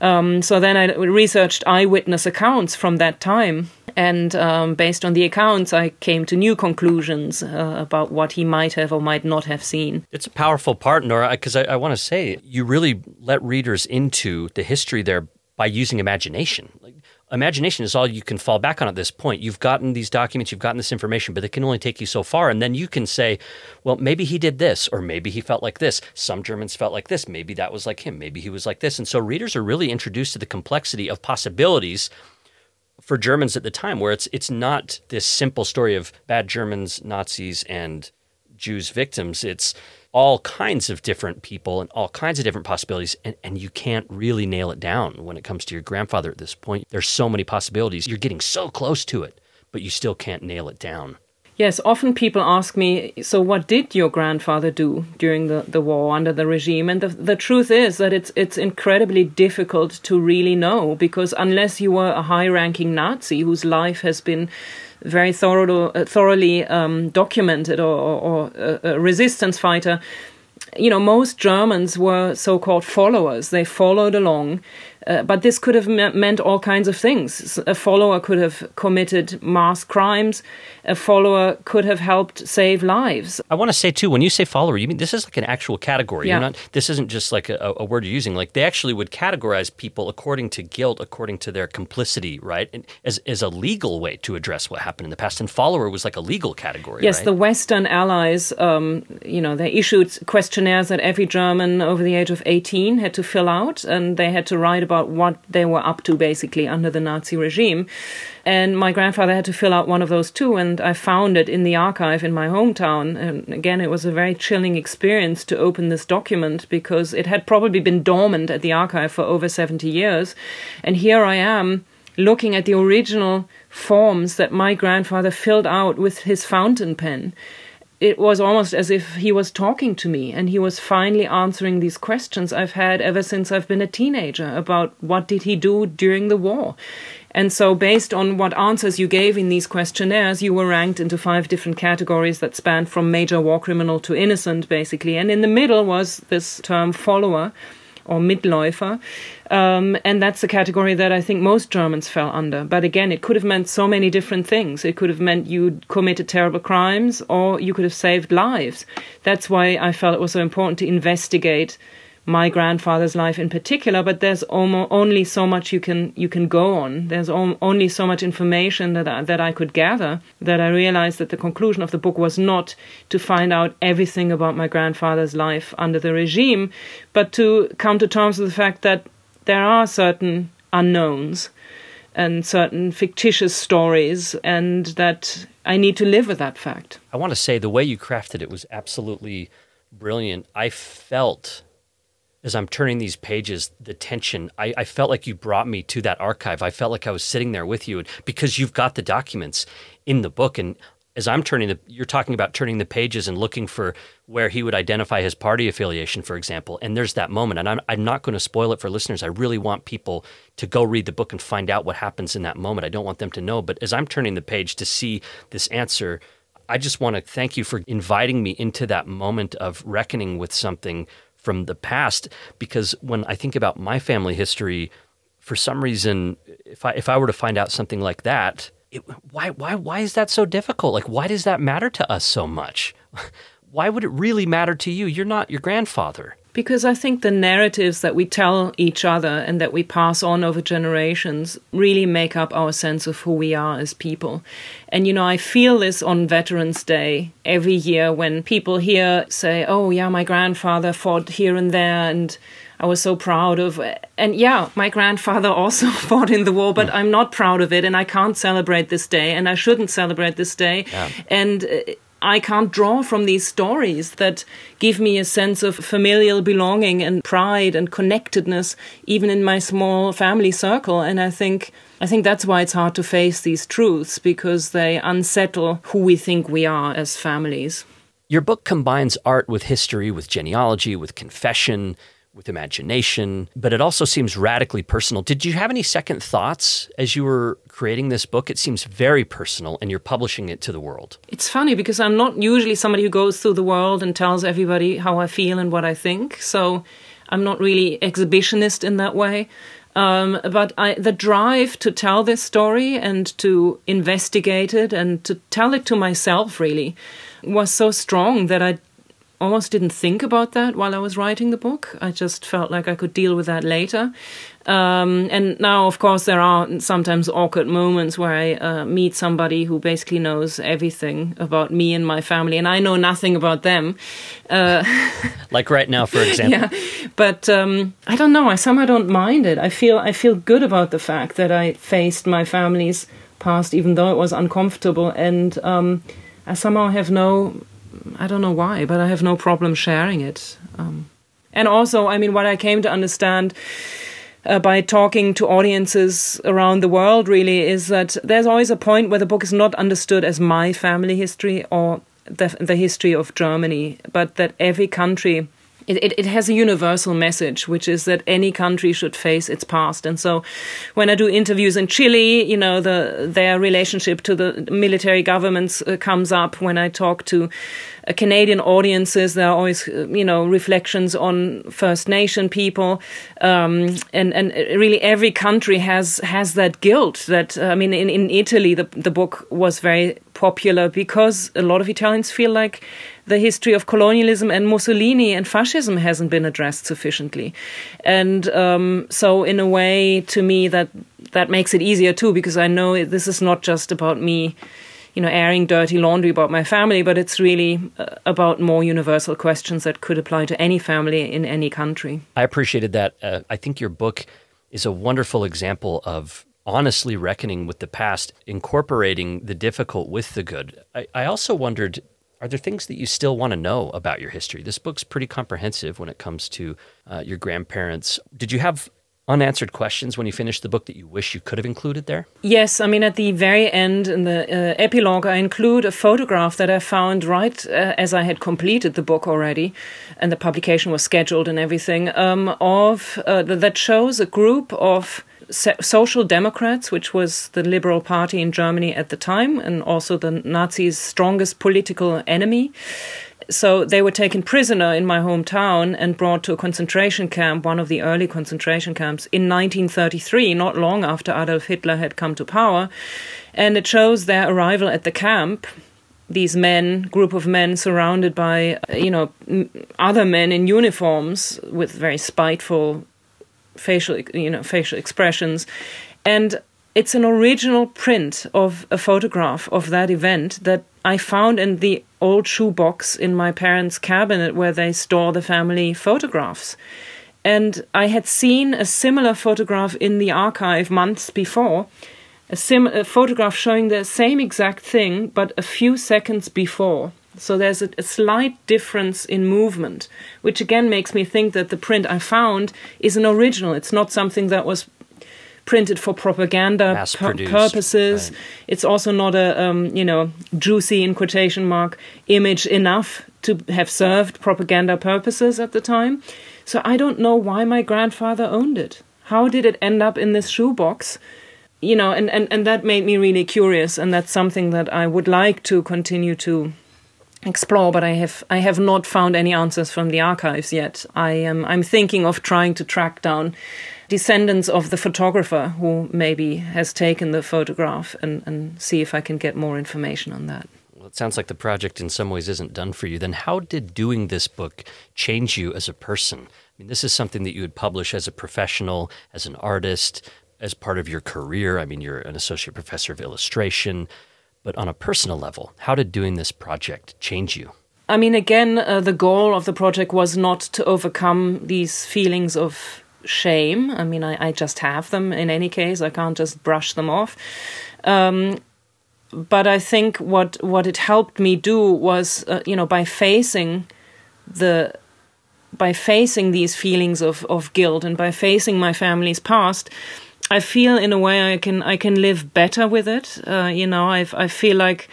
So then I researched eyewitness accounts from that time. And based on the accounts, I came to new conclusions about what he might have or might not have seen. It's a powerful part, Nora, because I want to say you really let readers into the history there by using imagination. Imagination is all you can fall back on at this point. You've gotten these documents, you've gotten this information, but it can only take you so far. And then you can say, well, maybe he did this, or maybe he felt like this. Some Germans felt like this. Maybe that was like him. Maybe he was like this. And so readers are really introduced to the complexity of possibilities for Germans at the time, where it's not this simple story of bad Germans, Nazis, and Jews victims. It's all kinds of different people and all kinds of different possibilities, and you can't really nail it down when it comes to your grandfather at this point. There's so many possibilities. You're getting so close to it, but you still can't nail it down. Yes, often people ask me, so what did your grandfather do during the war under the regime? And the truth is that it's incredibly difficult to really know, because unless you were a high-ranking Nazi whose life has been very thoroughly documented or a resistance fighter, you know, most Germans were so-called followers. They followed along. But this could have meant all kinds of things. A follower could have committed mass crimes. A follower could have helped save lives. I want to say, too, when you say follower, you mean this is like an actual category. Yeah. This isn't just like a word you're using. Like, they actually would categorize people according to guilt, according to their complicity, right? And as a legal way to address what happened in the past. And follower was like a legal category, yes, right? The Western Allies, they issued questionnaires that every German over the age of 18 had to fill out, and they had to write about what they were up to, basically, under the Nazi regime. And my grandfather had to fill out one of those too, and I found it in the archive in my hometown. And again, it was a very chilling experience to open this document, because it had probably been dormant at the archive for over 70 years. And here I am, looking at the original forms that my grandfather filled out with his fountain pen. It was almost as if he was talking to me, and he was finally answering these questions I've had ever since I've been a teenager about what did he do during the war. And so based on what answers you gave in these questionnaires, you were ranked into 5 different categories that spanned from major war criminal to innocent, basically. And in the middle was this term follower or Mitläufer. And that's the category that I think most Germans fell under. But again, it could have meant so many different things. It could have meant you committed terrible crimes, or you could have saved lives. That's why I felt it was so important to investigate my grandfather's life in particular. But there's only so much you can go on. There's only so much information that I could gather, that I realized that the conclusion of the book was not to find out everything about my grandfather's life under the regime, but to come to terms with the fact that there are certain unknowns and certain fictitious stories, and that I need to live with that fact. I want to say the way you crafted it was absolutely brilliant. I felt, as I'm turning these pages, the tension. I felt like you brought me to that archive. I felt like I was sitting there with you, and because you've got the documents in the book, and as I'm you're talking about turning the pages and looking for where he would identify his party affiliation, for example. And there's that moment, and I'm not going to spoil it for listeners. I really want people to go read the book and find out what happens in that moment. I don't want them to know, but as I'm turning the page to see this answer, I just want to thank you for inviting me into that moment of reckoning with something from the past, because when I think about my family history, for some reason, if I were to find out something like that, why is that so difficult? Like, why does that matter to us so much? Why would it really matter to you? You're not your grandfather. Because I think the narratives that we tell each other and that we pass on over generations really make up our sense of who we are as people. And, I feel this on Veterans Day every year when people here say, oh, yeah, my grandfather fought here and there, and I was so proud of it. And yeah, my grandfather also fought in the war, but I'm not proud of it, and I can't celebrate this day, and I shouldn't celebrate this day. Yeah. And I can't draw from these stories that give me a sense of familial belonging and pride and connectedness, even in my small family circle. And I think that's why it's hard to face these truths, because they unsettle who we think we are as families. Your book combines art with history, with genealogy, with confession, with imagination, but it also seems radically personal. Did you have any second thoughts as you were creating this book? It seems very personal, and you're publishing it to the world. It's funny, because I'm not usually somebody who goes through the world and tells everybody how I feel and what I think, so I'm not really exhibitionist in that way. But the drive to tell this story and to investigate it and to tell it to myself, really, was so strong that I almost didn't think about that while I was writing the book. I just felt like I could deal with that later. And now, of course, there are sometimes awkward moments where I meet somebody who basically knows everything about me and my family, and I know nothing about them. Like right now, for example. Yeah. But I don't know. I somehow don't mind it. I feel good about the fact that I faced my family's past, even though it was uncomfortable. And I somehow have no... I don't know why, but I have no problem sharing it. And also, I mean, what I came to understand by talking to audiences around the world really is that there's always a point where the book is not understood as my family history or the history of Germany, but that every country, it has a universal message, which is that any country should face its past. And so when I do interviews in Chile, you know, their relationship to the military governments comes up. When I talk to Canadian audiences, there are always, you know, reflections on First Nation people. And really every country has that guilt that, I mean, in Italy, the book was very popular because a lot of Italians feel like the history of colonialism and Mussolini and fascism hasn't been addressed sufficiently. And so in a way, to me, that makes it easier too, because I know this is not just about me, you know, airing dirty laundry about my family, but it's really about more universal questions that could apply to any family in any country. I appreciated that. I think your book is a wonderful example of honestly reckoning with the past, incorporating the difficult with the good. I also wondered, are there things that you still want to know about your history? This book's pretty comprehensive when it comes to your grandparents. Did you have unanswered questions when you finished the book that you wish you could have included there? Yes, I mean, at the very end, in the epilogue, I include a photograph that I found right as I had completed the book already, and the publication was scheduled and everything, that shows a group of Social Democrats, which was the Liberal Party in Germany at the time, and also the Nazis' strongest political enemy. So they were taken prisoner in my hometown and brought to a concentration camp, one of the early concentration camps, in 1933, not long after Adolf Hitler had come to power. And it shows their arrival at the camp, these men, group of men surrounded by, you know, other men in uniforms with very spiteful facial expressions. And it's an original print of a photograph of that event that I found in the old shoebox in my parents' cabinet where they store the family photographs. And I had seen a similar photograph in the archive months before, a photograph showing the same exact thing, but a few seconds before. So there's a slight difference in movement, which again makes me think that the print I found is an original. It's not something that was printed for propaganda purposes. Right. It's also not a, juicy, in quotation mark, image enough to have served propaganda purposes at the time. So I don't know why my grandfather owned it. How did it end up in this shoebox? You know, and that made me really curious, and that's something that I would like to continue to explore, but I have not found any answers from the archives yet. I'm thinking of trying to track down descendants of the photographer who maybe has taken the photograph and see if I can get more information on that. Well, it sounds like the project in some ways isn't done for you. Then how did doing this book change you as a person? I mean, this is something that you would publish as a professional, as an artist, as part of your career. I mean, you're an associate professor of illustration. But on a personal level, how did doing this project change you? I mean, again, the goal of the project was not to overcome these feelings of shame. I mean, I just have them in any case. I can't just brush them off. But I think what it helped me do was, by facing these feelings of guilt and by facing my family's past, I feel in a way I can live better with it. I feel like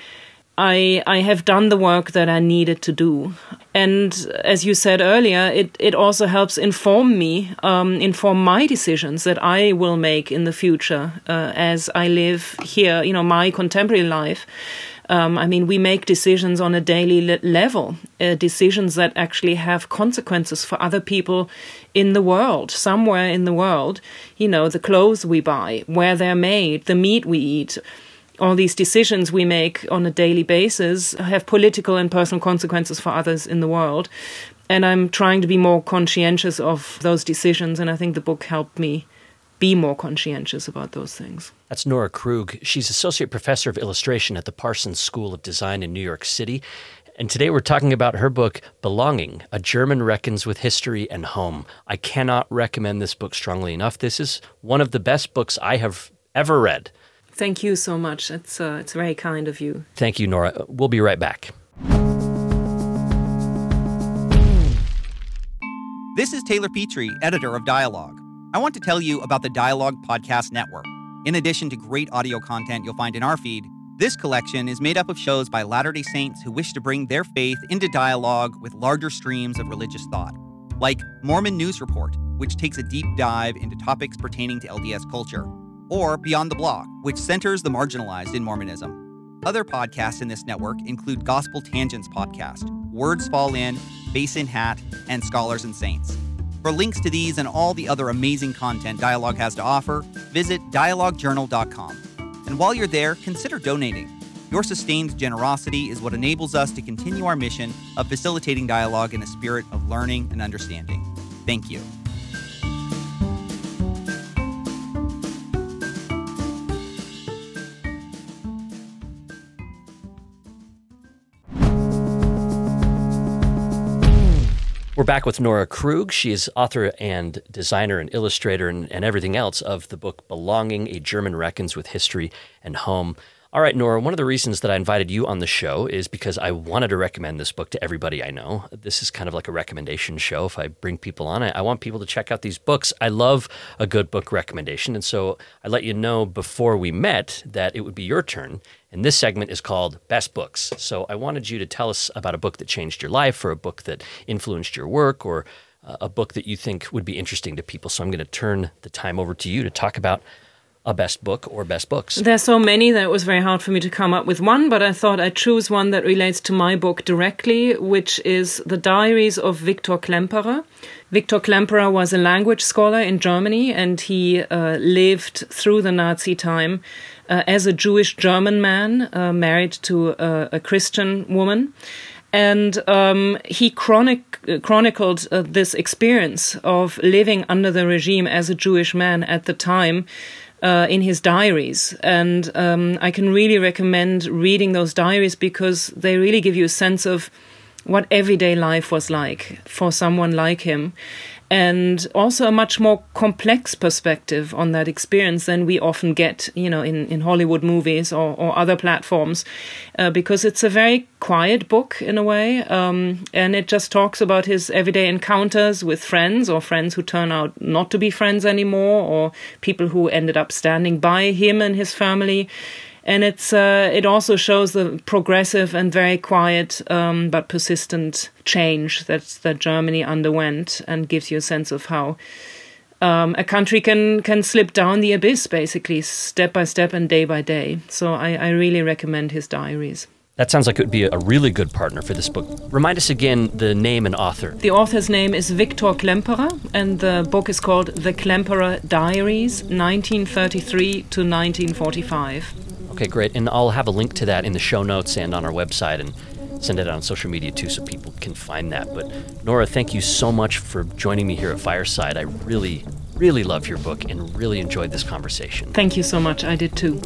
I have done the work that I needed to do. And as you said earlier, it also helps inform my decisions that I will make in the future as I live here, you know, my contemporary life. I mean, we make decisions on a daily level, decisions that actually have consequences for other people in the world, somewhere in the world. You know, the clothes we buy, where they're made, the meat we eat, all these decisions we make on a daily basis have political and personal consequences for others in the world. And I'm trying to be more conscientious of those decisions, and I think the book helped me be more conscientious about those things. That's Nora Krug. She's Associate Professor of Illustration at the Parsons School of Design in New York City. And today we're talking about her book, Belonging, A German Reckons with History and Home. I cannot recommend this book strongly enough. This is one of the best books I have ever read. Thank you so much. It's very kind of you. Thank you, Nora. We'll be right back. This is Taylor Petrie, editor of Dialogue. I want to tell you about the Dialogue Podcast Network. In addition to great audio content you'll find in our feed, this collection is made up of shows by Latter-day Saints who wish to bring their faith into dialogue with larger streams of religious thought, like Mormon News Report, which takes a deep dive into topics pertaining to LDS culture, or Beyond the Block, which centers the marginalized in Mormonism. Other podcasts in this network include Gospel Tangents podcast, Words Fall In, Face in Hat, and Scholars and Saints. For links to these and all the other amazing content Dialogue has to offer, visit dialoguejournal.com. And while you're there, consider donating. Your sustained generosity is what enables us to continue our mission of facilitating dialogue in a spirit of learning and understanding. Thank you. We're back with Nora Krug. She is author and designer and illustrator and everything else of the book Belonging, A German Reckons with History and Home. All right, Nora, one of the reasons that I invited you on the show is because I wanted to recommend this book to everybody I know. This is kind of like a recommendation show. If I bring people on, I want people to check out these books. I love a good book recommendation. And so I let you know before we met that it would be your turn. And this segment is called Best Books. So I wanted you to tell us about a book that changed your life or a book that influenced your work or a book that you think would be interesting to people. So I'm going to turn the time over to you to talk about a best book or best books. There's so many that it was very hard for me to come up with one, but I thought I'd choose one that relates to my book directly, which is The Diaries of Viktor Klemperer. Viktor Klemperer was a language scholar in Germany, and he lived through the Nazi time as a Jewish German man married to a Christian woman. And he chronicled this experience of living under the regime as a Jewish man at the time in his diaries. And I can really recommend reading those diaries because they really give you a sense of what everyday life was like for someone like him. And also a much more complex perspective on that experience than we often get, you know, in Hollywood movies or other platforms, because it's a very quiet book in a way, and it just talks about his everyday encounters with friends or friends who turn out not to be friends anymore or people who ended up standing by him and his family. And it also shows the progressive and very quiet but persistent change that Germany underwent, and gives you a sense of how a country can slip down the abyss, basically, step by step and day by day. So I really recommend his diaries. That sounds like it would be a really good partner for this book. Remind us again the name and author. The author's name is Viktor Klemperer, and the book is called The Klemperer Diaries, 1933 to 1945. Okay, great. And I'll have a link to that in the show notes and on our website, and send it out on social media too so people can find that. But Nora, thank you so much for joining me here at Fireside. I really, really love your book and really enjoyed this conversation. Thank you so much. I did too.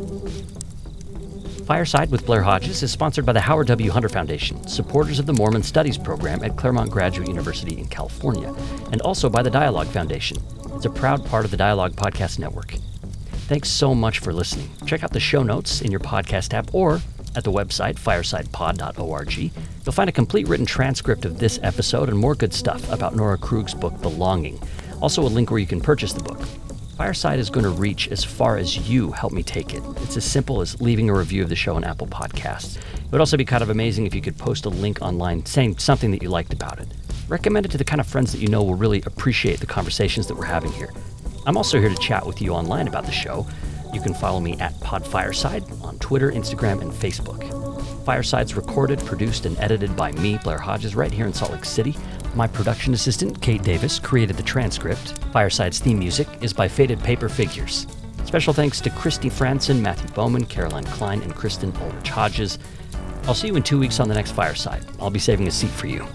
Fireside with Blair Hodges is sponsored by the Howard W. Hunter Foundation, supporters of the Mormon Studies Program at Claremont Graduate University in California, and also by the Dialogue Foundation. It's a proud part of the Dialogue Podcast Network. Thanks so much for listening. Check out the show notes in your podcast app or at the website firesidepod.org. You'll find a complete written transcript of this episode and more good stuff about Nora Krug's book, Belonging. Also a link where you can purchase the book. Fireside is going to reach as far as you help me take it. It's as simple as leaving a review of the show on Apple Podcasts. It would also be kind of amazing if you could post a link online saying something that you liked about it. Recommend it to the kind of friends that you know will really appreciate the conversations that we're having here. I'm also here to chat with you online about the show. You can follow me at PodFireside on Twitter, Instagram, and Facebook. Fireside's recorded, produced, and edited by me, Blair Hodges, right here in Salt Lake City. My production assistant, Kate Davis, created the transcript. Fireside's theme music is by Faded Paper Figures. Special thanks to Christy Franson, Matthew Bowman, Caroline Klein, and Kristen Ulrich Hodges. I'll see you in 2 weeks on the next Fireside. I'll be saving a seat for you.